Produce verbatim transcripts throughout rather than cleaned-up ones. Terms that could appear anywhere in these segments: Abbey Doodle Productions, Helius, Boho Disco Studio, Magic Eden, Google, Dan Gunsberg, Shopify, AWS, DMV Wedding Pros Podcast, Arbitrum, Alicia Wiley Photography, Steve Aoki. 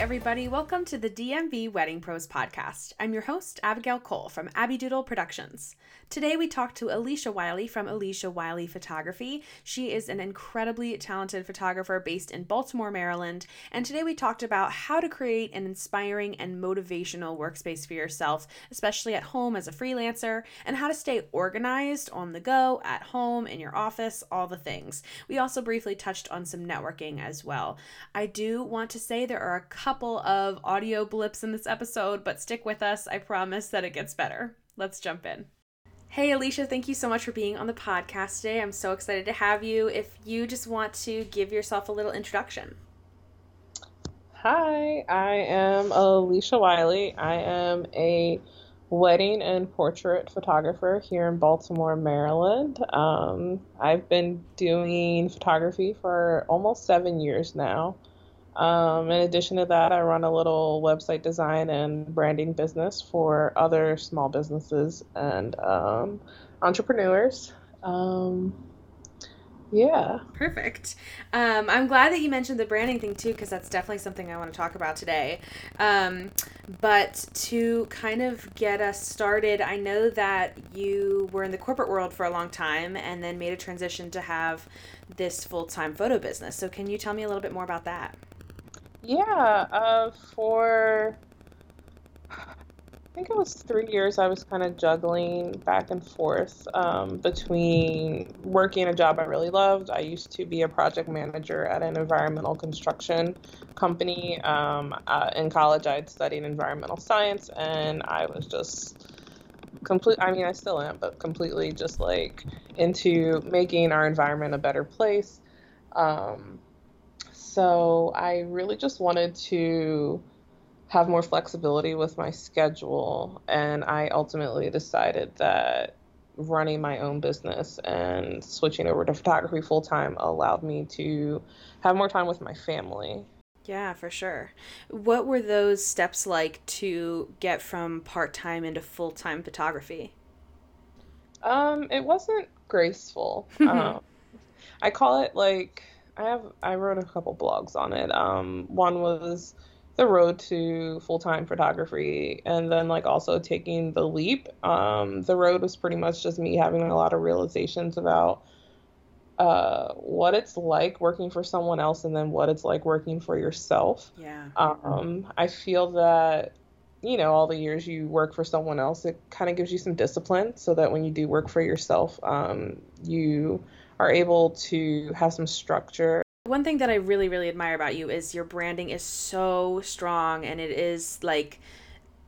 everybody. Welcome to the D M V Wedding Pros Podcast. I'm your host, Abigail Cole from Abbey Doodle Productions. Today we talk to Alicia Wiley from Alicia Wiley Photography. She is an incredibly talented photographer based in Baltimore, Maryland. And today we talked about how to create an inspiring and motivational workspace for yourself, especially at home as a freelancer, and how to stay organized on the go, at home, in your office, all the things. We also briefly touched on some networking as well. I do want to say there are a couple of audio blips in this episode, but stick with us. I promise that it gets better. Let's jump in. Hey, Alicia, thank you so much for being on the podcast today. I'm so excited to have you. If you just want to give yourself a little introduction. Hi, I am Alicia Wiley. I am a wedding and portrait photographer here in Baltimore, Maryland. Um, I've been doing photography for almost seven years now. Um, in addition to that, I run a little website design and branding business for other small businesses and um, entrepreneurs. Um, yeah. Perfect. Um, I'm glad that you mentioned the branding thing too, because that's definitely something I want to talk about today. Um, but to kind of get us started, I know that you were in the corporate world for a long time and then made a transition to have this full-time photo business. So can you tell me a little bit more about that? Yeah, uh, for, I think it was three years, I was kind of juggling back and forth um, between working a job I really loved. I used to be a project manager at an environmental construction company. Um, uh, in college, I had studied environmental science, and I was just complete, I mean, I still am, but completely just like into making our environment a better place. Um So I really just wanted to have more flexibility with my schedule, and I ultimately decided that running my own business and switching over to photography full-time allowed me to have more time with my family. Yeah, for sure. What were those steps like to get from part-time into full-time photography? Um, it wasn't graceful. um, I call it like... I have, I wrote a couple blogs on it. Um, one was the road to full-time photography, and then like also taking the leap. Um, the road was pretty much just me having a lot of realizations about uh, what it's like working for someone else and then what it's like working for yourself. Yeah. Um, I feel that, you know, all the years you work for someone else, it kind of gives you some discipline so that when you do work for yourself, um, you are able to have some structure. One thing that I really, really admire about you is your branding is so strong, and it is like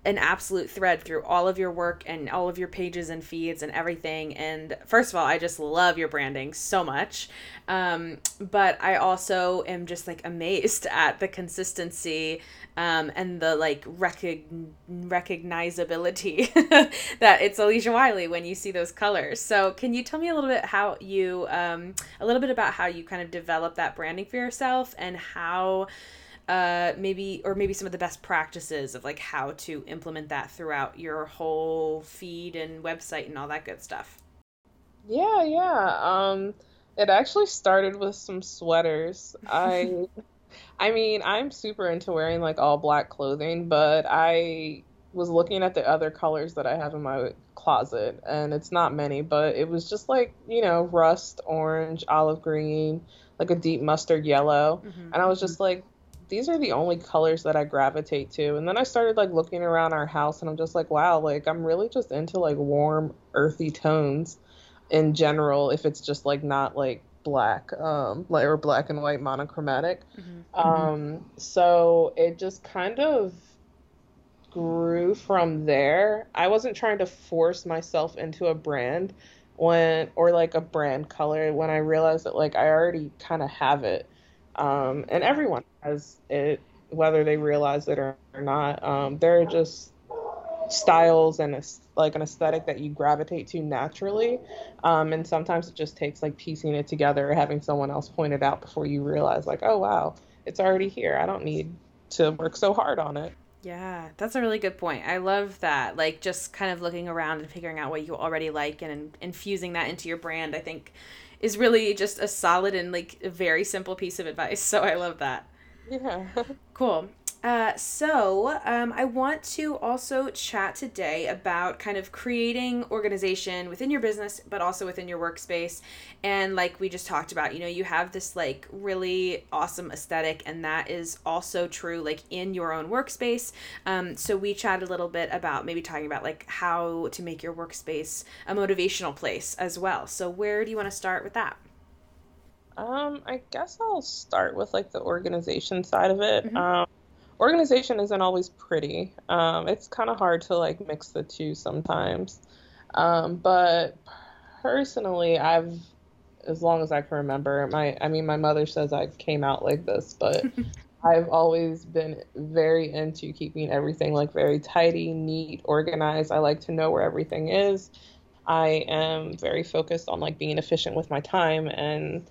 an absolute thread through all of your work and all of your pages and feeds and everything. And first of all, I just love your branding so much. Um, but I also am just like amazed at the consistency um, and the like recog- recognizability that it's Alicia Wiley when you see those colors. So can you tell me a little bit how you, um, a little bit about how you kind of develop that branding for yourself and how uh, maybe, or maybe some of the best practices of like how to implement that throughout your whole feed and website and all that good stuff? Yeah, yeah. Um, It actually started with some sweaters. I, I mean, I'm super into wearing like all black clothing, but I was looking at the other colors that I have in my closet, and it's not many, but it was just like, you know, rust, orange, olive green, like a deep mustard yellow. Mm-hmm. And I was just like, these are the only colors that I gravitate to. And then I started like looking around our house, and I'm just like, wow, like I'm really just into like warm, earthy tones in general, if it's just like not like black um or black and white monochromatic. Mm-hmm. um so it just kind of grew from there. I wasn't trying to force myself into a brand when or like a brand color when I realized that like I already kind of have it, um and everyone has it whether they realize it or not. Um there are just styles and a, like an aesthetic that you gravitate to naturally, um, and sometimes it just takes like piecing it together or having someone else point it out before you realize like, oh wow, it's already here, I don't need to work so hard on it. Yeah, that's a really good point. I love that, like just kind of looking around and figuring out what you already like and infusing that into your brand, I think is really just a solid and like a very simple piece of advice, so I love that. Yeah. Cool. Uh, so um, I want to also chat today about kind of creating organization within your business, but also within your workspace. And like we just talked about, you know, you have this like really awesome aesthetic, and that is also true like in your own workspace. Um, so we chatted a little bit about maybe talking about like how to make your workspace a motivational place as well. So where do you want to start with that? Um, I guess I'll start with like the organization side of it. Mm-hmm. Um, Organization isn't always pretty. Um, it's kind of hard to like mix the two sometimes. Um, but personally, I've, as long as I can remember, my I mean, my mother says I came out like this, but I've always been very into keeping everything like very tidy, neat, organized. I like to know where everything is. I am very focused on like being efficient with my time, and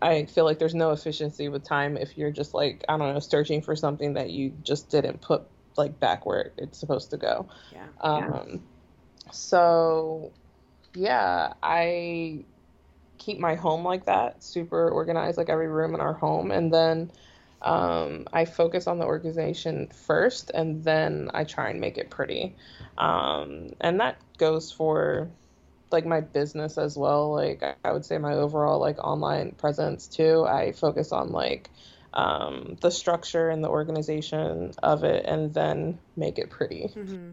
I feel like there's no efficiency with time if you're just like, I don't know, searching for something that you just didn't put like back where it's supposed to go. Yeah. Um, yeah. So yeah, I keep my home like that, super organized, like every room in our home. And then um, I focus on the organization first, and then I try and make it pretty. Um, and that goes for like my business as well. Like I would say my overall like online presence too. I focus on like um, the structure and the organization of it, and then make it pretty. Mm-hmm.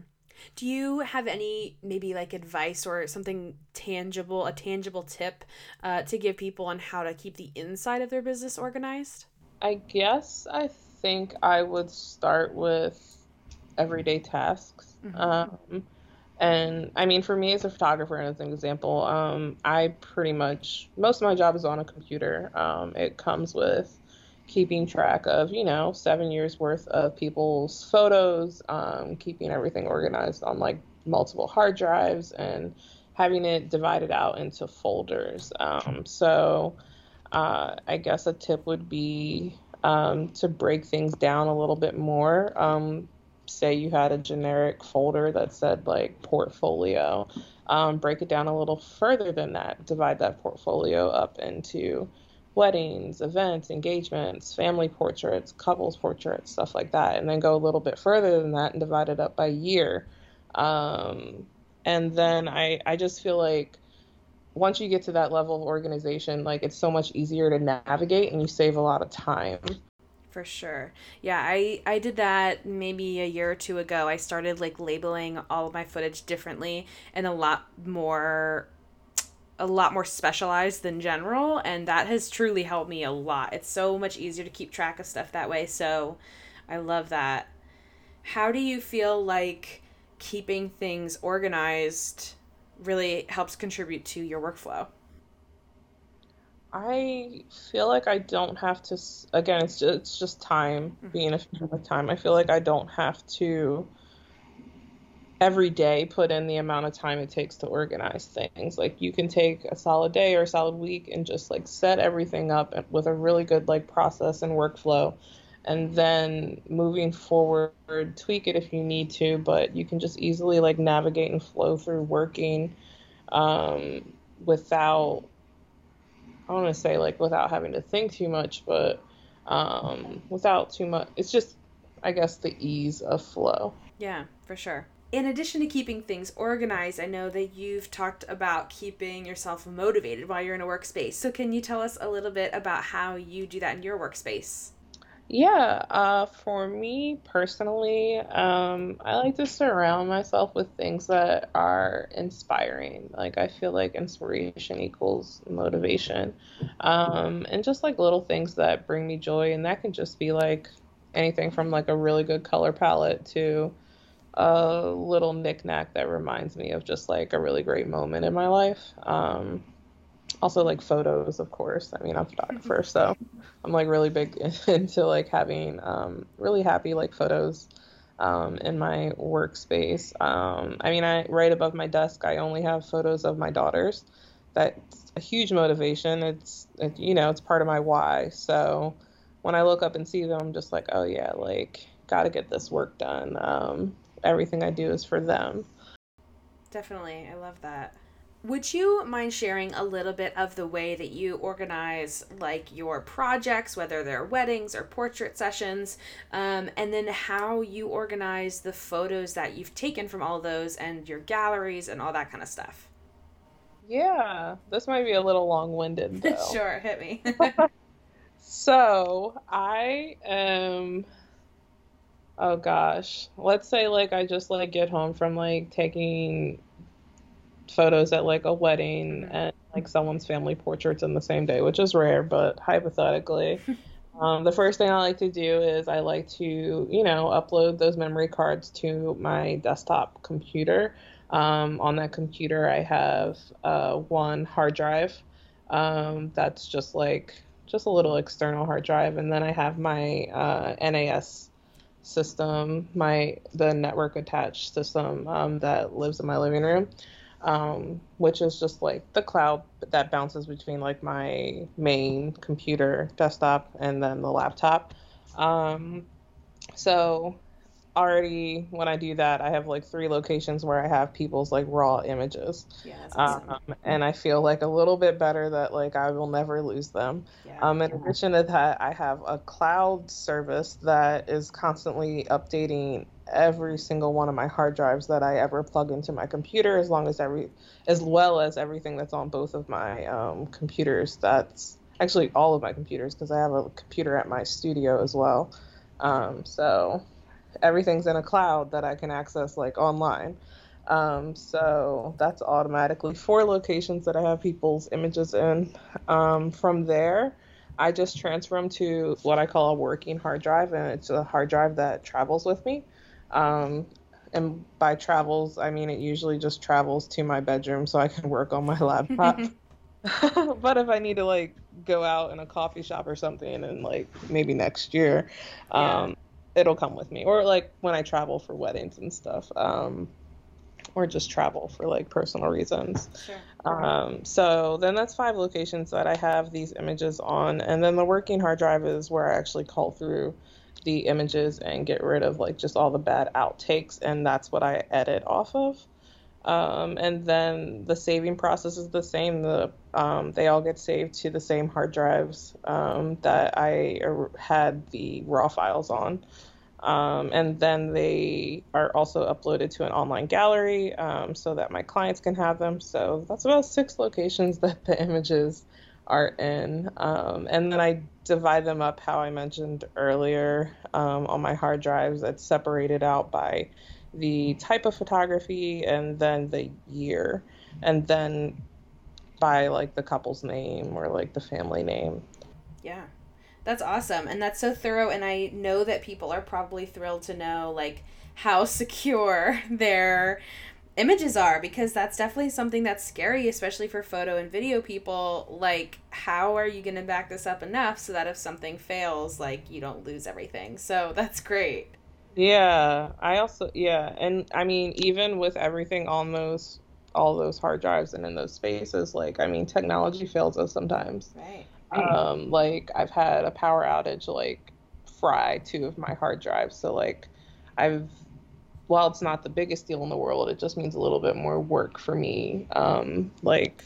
Do you have any maybe like advice or something tangible, a tangible tip uh, to give people on how to keep the inside of their business organized? I guess I think I would start with everyday tasks. Mm-hmm. Um, And I mean, for me as a photographer, as an example, um, I pretty much, most of my job is on a computer. Um, it comes with keeping track of, you know, seven years worth of people's photos, um, keeping everything organized on like multiple hard drives and having it divided out into folders. Um, so uh, I guess a tip would be um, to break things down a little bit more. Um, say you had a generic folder that said like portfolio, um, break it down a little further than that, divide that portfolio up into weddings, events, engagements, family portraits, couples portraits, stuff like that. And then go a little bit further than that and divide it up by year. Um, and then I, I just feel like once you get to that level of organization, like it's so much easier to navigate, and you save a lot of time. For sure. Yeah, I, I did that maybe a year or two ago. I started like labeling all of my footage differently and a lot more a lot more specialized than general, and that has truly helped me a lot. It's so much easier to keep track of stuff that way, so I love that. How do you feel like keeping things organized really helps contribute to your workflow? I feel like I don't have to, again, it's just, it's just time, being efficient with time. I feel like I don't have to every day put in the amount of time it takes to organize things. Like you can take a solid day or a solid week and just like set everything up with a really good like process and workflow, and then moving forward, tweak it if you need to, but you can just easily like navigate and flow through working um, without... I want to say like without having to think too much, but um, without too much, it's just, I guess, the ease of flow. Yeah, for sure. In addition to keeping things organized, I know that you've talked about keeping yourself motivated while you're in a workspace. So can you tell us a little bit about how you do that in your workspace? Yeah, uh, for me personally, um, I like to surround myself with things that are inspiring. Like I feel like inspiration equals motivation, um, and just like little things that bring me joy. And that can just be like anything from like a really good color palette to a little knickknack that reminds me of just like a really great moment in my life. Um, Also, like, photos, of course. I mean, I'm a photographer, so I'm, like, really big into, like, having um, really happy, like, photos um, in my workspace. Um, I mean, I right above my desk, I only have photos of my daughters. That's a huge motivation. It's, it, you know, it's part of my why. So when I look up and see them, I'm just like, oh, yeah, like, got to get this work done. Um, everything I do is for them. Definitely. I love that. Would you mind sharing a little bit of the way that you organize, like, your projects, whether they're weddings or portrait sessions, um, and then how you organize the photos that you've taken from all those and your galleries and all that kind of stuff? Yeah, this might be a little long-winded, though. Sure, hit me. So, I am... Oh, gosh. Let's say, like, I just, like, get home from, like, taking... photos at like a wedding and like someone's family portraits in the same day, which is rare, but hypothetically, um, the first thing I like to do is I like to, you know, upload those memory cards to my desktop computer. Um, on that computer, I have uh, one hard drive um, that's just like just a little external hard drive, and then I have my uh, N A S system, my the network attached system um, that lives in my living room. Um, which is just like the cloud that bounces between like my main computer desktop and then the laptop. Um, so already when I do that, I have like three locations where I have people's like raw images. Yeah, that's awesome. um, and I feel like a little bit better that like I will never lose them. Yeah, um, in yeah. addition to that, I have a cloud service that is constantly updating every single one of my hard drives that I ever plug into my computer, as long as every, as well as everything that's on both of my um, computers. That's actually all of my computers, because I have a computer at my studio as well. Um, so everything's in a cloud that I can access like online. Um, so that's automatically four locations that I have people's images in. Um, from there, I just transfer them to what I call a working hard drive, and it's a hard drive that travels with me. Um, and by travels, I mean, it usually just travels to my bedroom so I can work on my laptop. But if I need to like go out in a coffee shop or something, and like maybe next year, um, yeah. it'll come with me, or like when I travel for weddings and stuff, um, or just travel for like personal reasons. Sure. Um, so then that's five locations that I have these images on. And then the working hard drive is where I actually call through the images and get rid of like just all the bad outtakes, and that's what I edit off of. Um, and then the saving process is the same. The um, they all get saved to the same hard drives um, that I er- had the raw files on, um, and then they are also uploaded to an online gallery um, so that my clients can have them. So that's about six locations that the images are in, um, and then I divide them up how I mentioned earlier. Um, on my hard drives, that's separated out by the type of photography and then the year, and then by like the couple's name or like the family name. Yeah, that's awesome, and that's so thorough, and I know that people are probably thrilled to know like how secure their images are, because that's definitely something that's scary, especially for photo and video people. Like, how are you going to back this up enough so that if something fails, like, you don't lose everything? So that's great. Yeah, I also, yeah, and I mean, even with everything on those, all those hard drives and in those spaces, like, I mean, technology fails us sometimes. Right. Um, like, I've had a power outage, like, fry two of my hard drives, so, like, I've while it's not the biggest deal in the world, it just means a little bit more work for me, um, like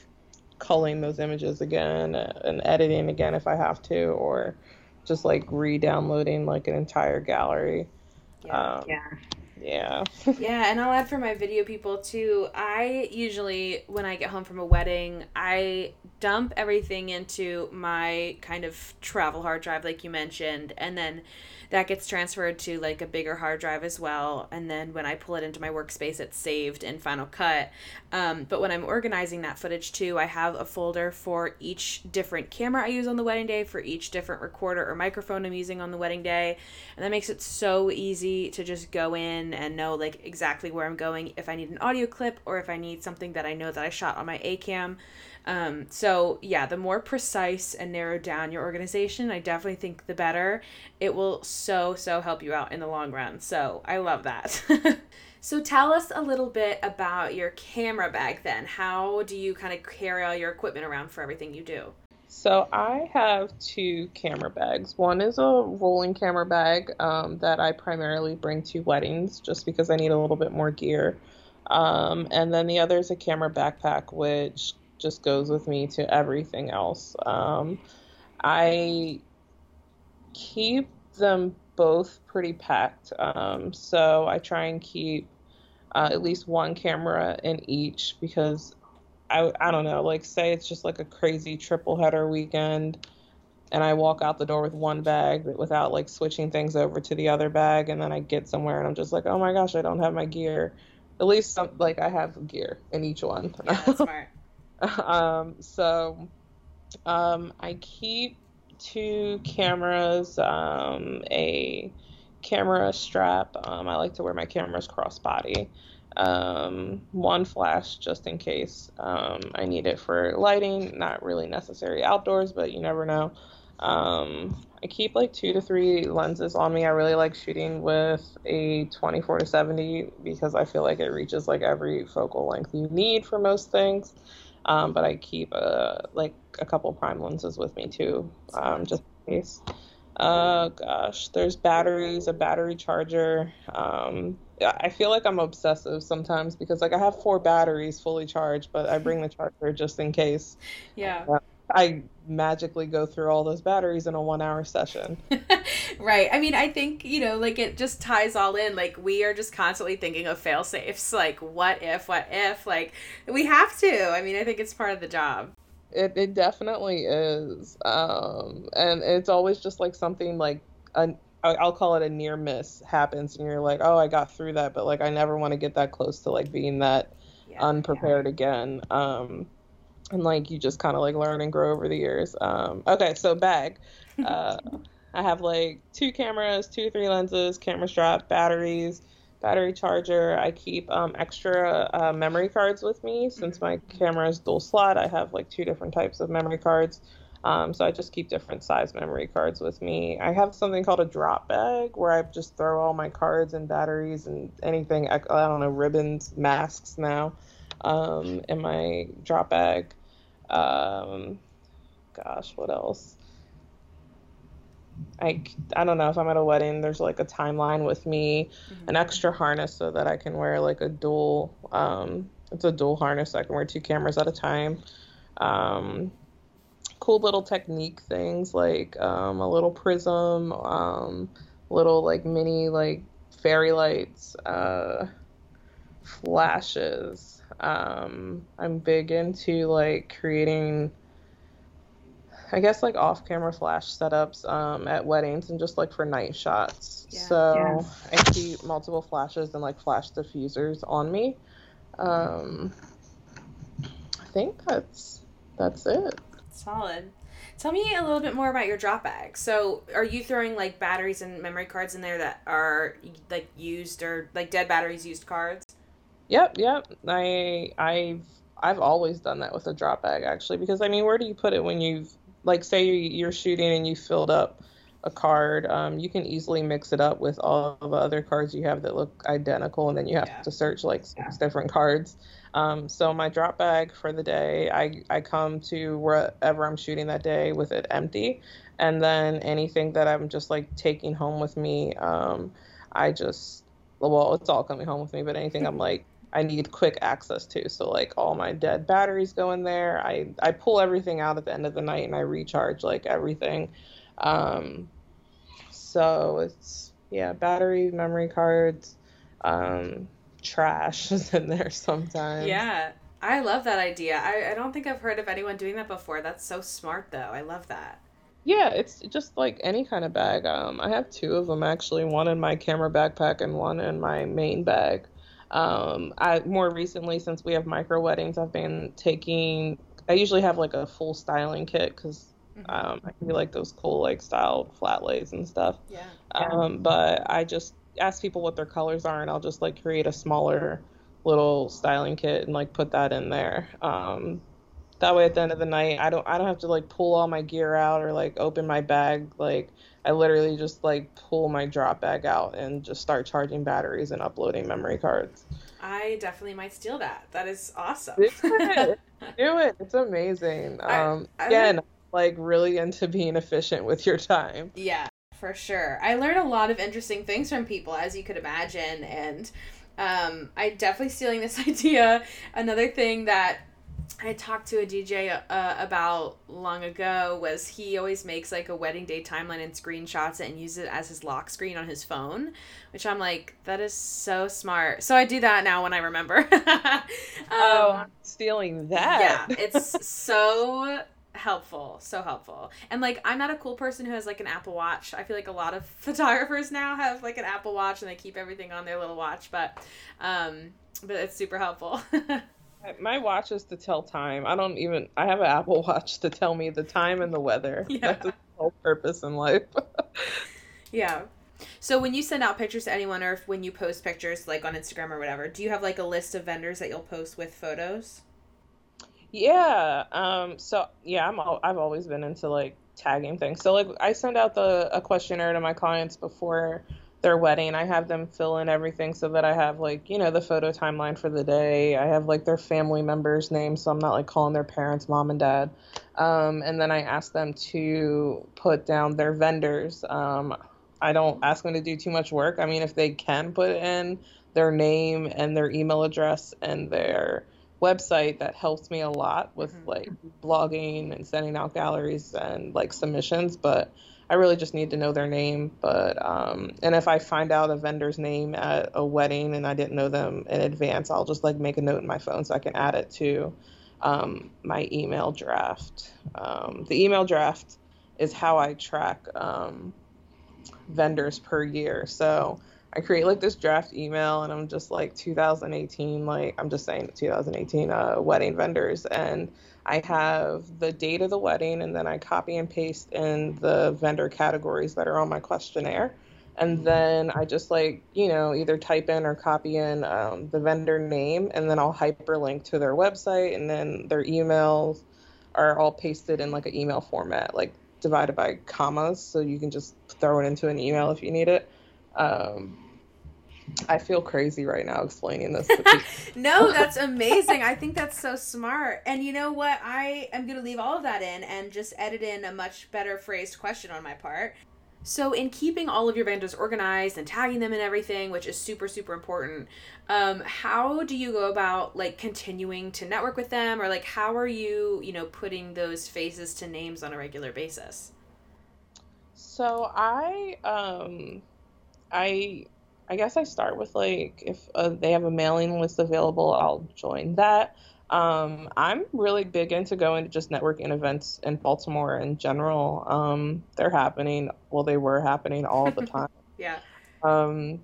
culling those images again and editing again if I have to, or just like re-downloading like an entire gallery. Yeah. Um, yeah. Yeah. Yeah, and I'll add for my video people too, I usually, when I get home from a wedding, I dump everything into my kind of travel hard drive like you mentioned, and then that gets transferred to like a bigger hard drive as well, and then when I pull it into my workspace, it's saved in Final Cut. Um, but when I'm organizing that footage too, I have a folder for each different camera I use on the wedding day, for each different recorder or microphone I'm using on the wedding day, and that makes it so easy to just go in and know like exactly where I'm going, if I need an audio clip or if I need something that I know that I shot on my A-cam. Um, so yeah, the more precise and narrowed down your organization, I definitely think the better. It will so, so help you out in the long run. So I love that. So tell us a little bit about your camera bag then. How do you kind of carry all your equipment around for everything you do? So I have two camera bags. One is a rolling camera bag um, that I primarily bring to weddings just because I need a little bit more gear Um, and then the other is a camera backpack, which just goes with me to everything else. Um, I keep them both pretty packed. Um, so I try and keep uh, at least one camera in each, because I, I don't know, like say it's just like a crazy triple header weekend and I walk out the door with one bag without like switching things over to the other bag. And then I get somewhere and I'm just like, oh my gosh, I don't have my gear. At least some, like I have gear in each one. Yeah, that's smart. um, so um, I keep two cameras, um, a camera strap. Um, I like to wear my cameras crossbody. Um, one flash just in case um, I need it for lighting, not really necessary outdoors, but you never know. Um, I keep like two to three lenses on me. I really like shooting with a twenty-four to seventy because I feel like it reaches like every focal length you need for most things. Um, but I keep uh, like a couple prime lenses with me too, um, just in case. Uh, gosh, there's batteries, a battery charger. Um, I feel like I'm obsessive sometimes because like I have four batteries fully charged, but I bring the charger just in case. Yeah. Uh, I magically go through all those batteries in a one hour session. Right. I mean, I think, you know, like it just ties all in. Like we are just constantly thinking of fail safes. Like what if, what if, like we have to. I mean, I think it's part of the job. It it definitely is. Um, and it's always just like something like, an, I'll call it a near miss happens. And you're like, oh, I got through that. But like, I never want to get that close to like being that yeah, unprepared yeah. again. Um, and like, you just kind of like learn and grow over the years. Um, okay. So bag, uh, I have like two cameras, two, three lenses, camera strap, batteries, battery charger. I keep um, extra uh, memory cards with me. Since my camera is dual slot, I have like two different types of memory cards. Um, so I just keep different size memory cards with me. I have something called a drop bag where I just throw all my cards and batteries and anything, I, I don't know, ribbons, masks now um, in my drop bag. Um, gosh, what else? I, I don't know if I'm at a wedding, there's like a timeline with me, mm-hmm. an extra harness so that I can wear like a dual, um, it's a dual harness. So I can wear two cameras at a time. Um, cool little technique things like, um, a little prism, um, little like mini, like fairy lights, uh, flashes. Um, I'm big into like creating, I guess like off camera flash setups um, at weddings and just like for night shots. Yeah, so yeah. I keep multiple flashes and like flash diffusers on me. Um, I think that's that's it. Solid. Tell me a little bit more about your drop bag. So are you throwing like batteries and memory cards in there that are like used or like dead batteries, used cards? Yep. Yep. I I've I've always done that with a drop bag actually, because I mean, where do you put it when you've like, say you're shooting and you filled up a card, um, you can easily mix it up with all of the other cards you have that look identical, and then you have yeah. to search like six yeah. different cards. Um, so my drop bag for the day, I, I come to wherever I'm shooting that day with it empty, and then anything that I'm just like taking home with me, um, I just, well, it's all coming home with me, but anything I'm like, I need quick access to. So like all my dead batteries go in there. I, I pull everything out at the end of the night and I recharge like everything. Um, so it's, yeah, battery, memory cards, um, trash is in there sometimes. Yeah. I love that idea. I, I don't think I've heard of anyone doing that before. That's so smart though. I love that. Yeah, it's just like any kind of bag. Um, I have two of them actually, one in my camera backpack and one in my main bag. Um, I, more recently, since we have micro weddings, I've been taking, I usually have like a full styling kit cause, um, I can do like those cool, like styled flat lays and stuff. Yeah. Um, but I just ask people what their colors are and I'll just like create a smaller little styling kit and like put that in there. Um, that way at the end of the night, I don't, I don't have to like pull all my gear out or like open my bag. Like I literally just like pull my drop bag out and just start charging batteries and uploading memory cards. I definitely might steal that. That is awesome. Do it. Do it. It's amazing. Um, I, I again, like, like really into being efficient with your time. Yeah, for sure. I learned a lot of interesting things from people, as you could imagine. And um, I'm definitely stealing this idea. Another thing that I talked to a D J uh, about long ago was he always makes like a wedding day timeline and screenshots it and uses it as his lock screen on his phone, which I'm like, that is so smart. So I do that now when I remember. um, oh, I'm stealing that. Yeah, it's so helpful. So helpful. And like, I'm not a cool person who has like an Apple Watch. I feel like a lot of photographers now have like an Apple Watch and they keep everything on their little watch, but, um, but it's super helpful. My watch is to tell time. I don't even, I have an Apple Watch to tell me the time and the weather. Yeah. That's the whole purpose in life. Yeah. So when you send out pictures to anyone, or if, when you post pictures like on Instagram or whatever, do you have like a list of vendors that you'll post with photos? Yeah. Um, so yeah, I'm all, I've always been into like tagging things. So like I send out the a questionnaire to my clients before their wedding. I have them fill in everything so that I have like, you know, the photo timeline for the day. I have like their family members' names, so I'm not like calling their parents mom and dad. Um, and then I ask them to put down their vendors. Um, I don't ask them to do too much work. I mean, if they can put in their name and their email address and their website, that helps me a lot with mm-hmm. like blogging and sending out galleries and like submissions. But I really just need to know their name, but, um, and if I find out a vendor's name at a wedding and I didn't know them in advance, I'll just like make a note in my phone so I can add it to, um, my email draft. Um, the email draft is how I track, um, vendors per year. So I create like this draft email and I'm just like two thousand eighteen, like I'm just saying two thousand eighteen, uh, wedding vendors, and I have the date of the wedding, and then I copy and paste in the vendor categories that are on my questionnaire. And then I just like, you know, either type in or copy in um, the vendor name, and then I'll hyperlink to their website, and then their emails are all pasted in like an email format, like divided by commas. So you can just throw it into an email if you need it. Um, I feel crazy right now explaining this to people. No, that's amazing. I think that's so smart. And you know what? I am going to leave all of that in and just edit in a much better phrased question on my part. So in keeping all of your vendors organized and tagging them and everything, which is super, super important, um, how do you go about like continuing to network with them, or like how are you, you know, putting those faces to names on a regular basis? So I, um, I... I guess I start with, like, if uh, they have a mailing list available, I'll join that. Um, I'm really big into going to just networking events in Baltimore in general. Um, they're happening. Well, they were happening all the time. Yeah. Um,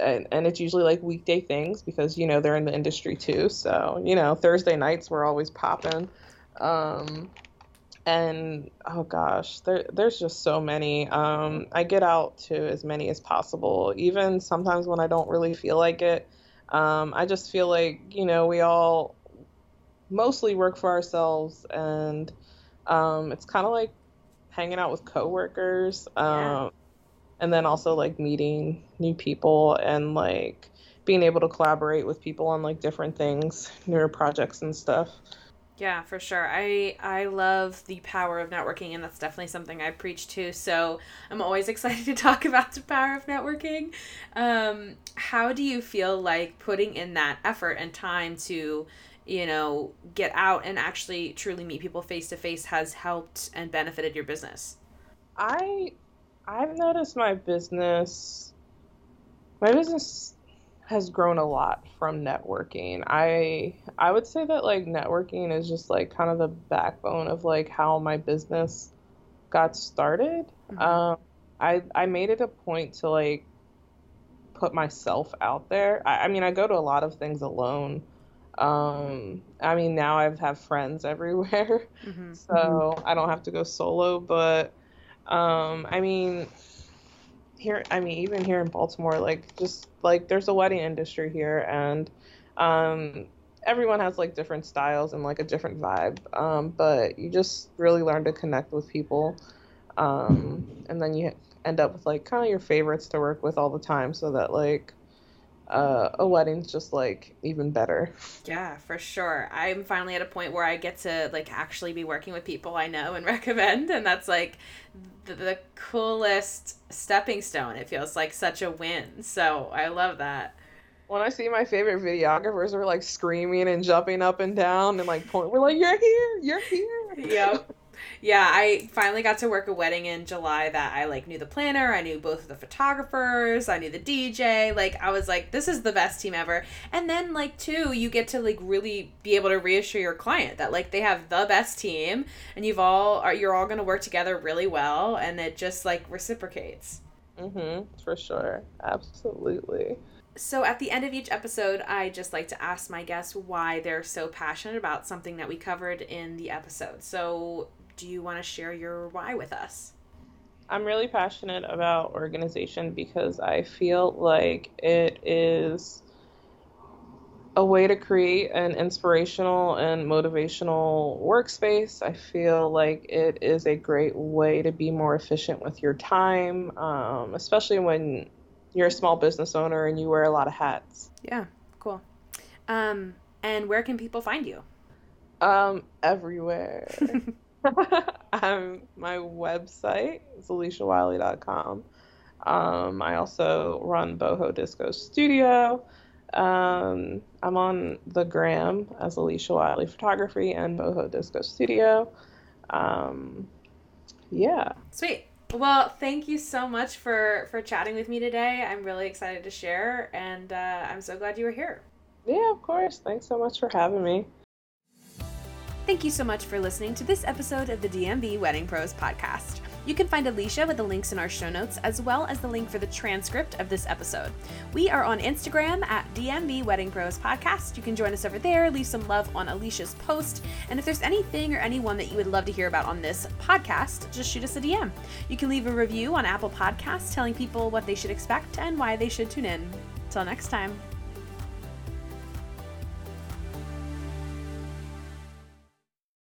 and, and it's usually, like, weekday things because, you know, they're in the industry, too. So, you know, Thursday nights we're always popping. Um, and, oh, gosh, there, there's just so many. Um, I get out to as many as possible, even sometimes when I don't really feel like it. Um, I just feel like, you know, we all mostly work for ourselves, and um, it's kind of like hanging out with coworkers, um, yeah. and then also, like, meeting new people and, like, being able to collaborate with people on, like, different things, newer projects and stuff. Yeah, for sure. I, I love the power of networking, and that's definitely something I preach to. So I'm always excited to talk about the power of networking. Um, how do you feel like putting in that effort and time to, you know, get out and actually truly meet people face to face has helped and benefited your business? I, I've noticed my business, my business has grown a lot from networking. I I would say that like networking is just like kind of the backbone of like how my business got started. Mm-hmm. Um, I I made it a point to like put myself out there. I, I mean, I go to a lot of things alone. Um, I mean, now I have friends everywhere, mm-hmm. so mm-hmm. I don't have to go solo. But um, I mean. Here, I mean, even here in Baltimore, like, just, like, there's a wedding industry here, and um, everyone has, like, different styles and, like, a different vibe, um, but you just really learn to connect with people, um, and then you end up with, like, kind of your favorites to work with all the time, so that, like, uh, a wedding's just, like, even better. Yeah, for sure. I'm finally at a point where I get to, like, actually be working with people I know and recommend, and that's, like, the, the coolest stepping stone. It feels like such a win. So I love that. When I see my favorite videographers are like screaming and jumping up and down and like point, we're like, you're here, you're here. Yep. Yeah, I finally got to work a wedding in July that I, like, knew the planner, I knew both of the photographers, I knew the D J, like, I was like, this is the best team ever. And then, like, too, you get to, like, really be able to reassure your client that, like, they have the best team, and you've all, are, you're all going to work together really well, and it just, like, reciprocates. Mm-hmm, for sure. Absolutely. So at the end of each episode, I just like to ask my guests why they're so passionate about something that we covered in the episode. So do you want to share your why with us? I'm really passionate about organization because I feel like it is a way to create an inspirational and motivational workspace. I feel like it is a great way to be more efficient with your time, um, especially when you're a small business owner and you wear a lot of hats. Yeah, cool. Um, and where can people find you? Um, everywhere. um, my website is alicia wiley dot com. Um, I also run Boho Disco Studio. Um, I'm on the gram as Alicia Wiley Photography and Boho Disco Studio. Um, yeah. Sweet. Well, thank you so much for, for chatting with me today. I'm really excited to share, and uh, I'm so glad you were here. Yeah, of course. Thanks so much for having me. Thank you so much for listening to this episode of the D M V Wedding Pros Podcast. You can find Alicia with the links in our show notes, as well as the link for the transcript of this episode. We are on Instagram at D M V Wedding Pros Podcast. You can join us over there, leave some love on Alicia's post, and if there's anything or anyone that you would love to hear about on this podcast, just shoot us a D M. You can leave a review on Apple Podcasts telling people what they should expect and why they should tune in. Till next time.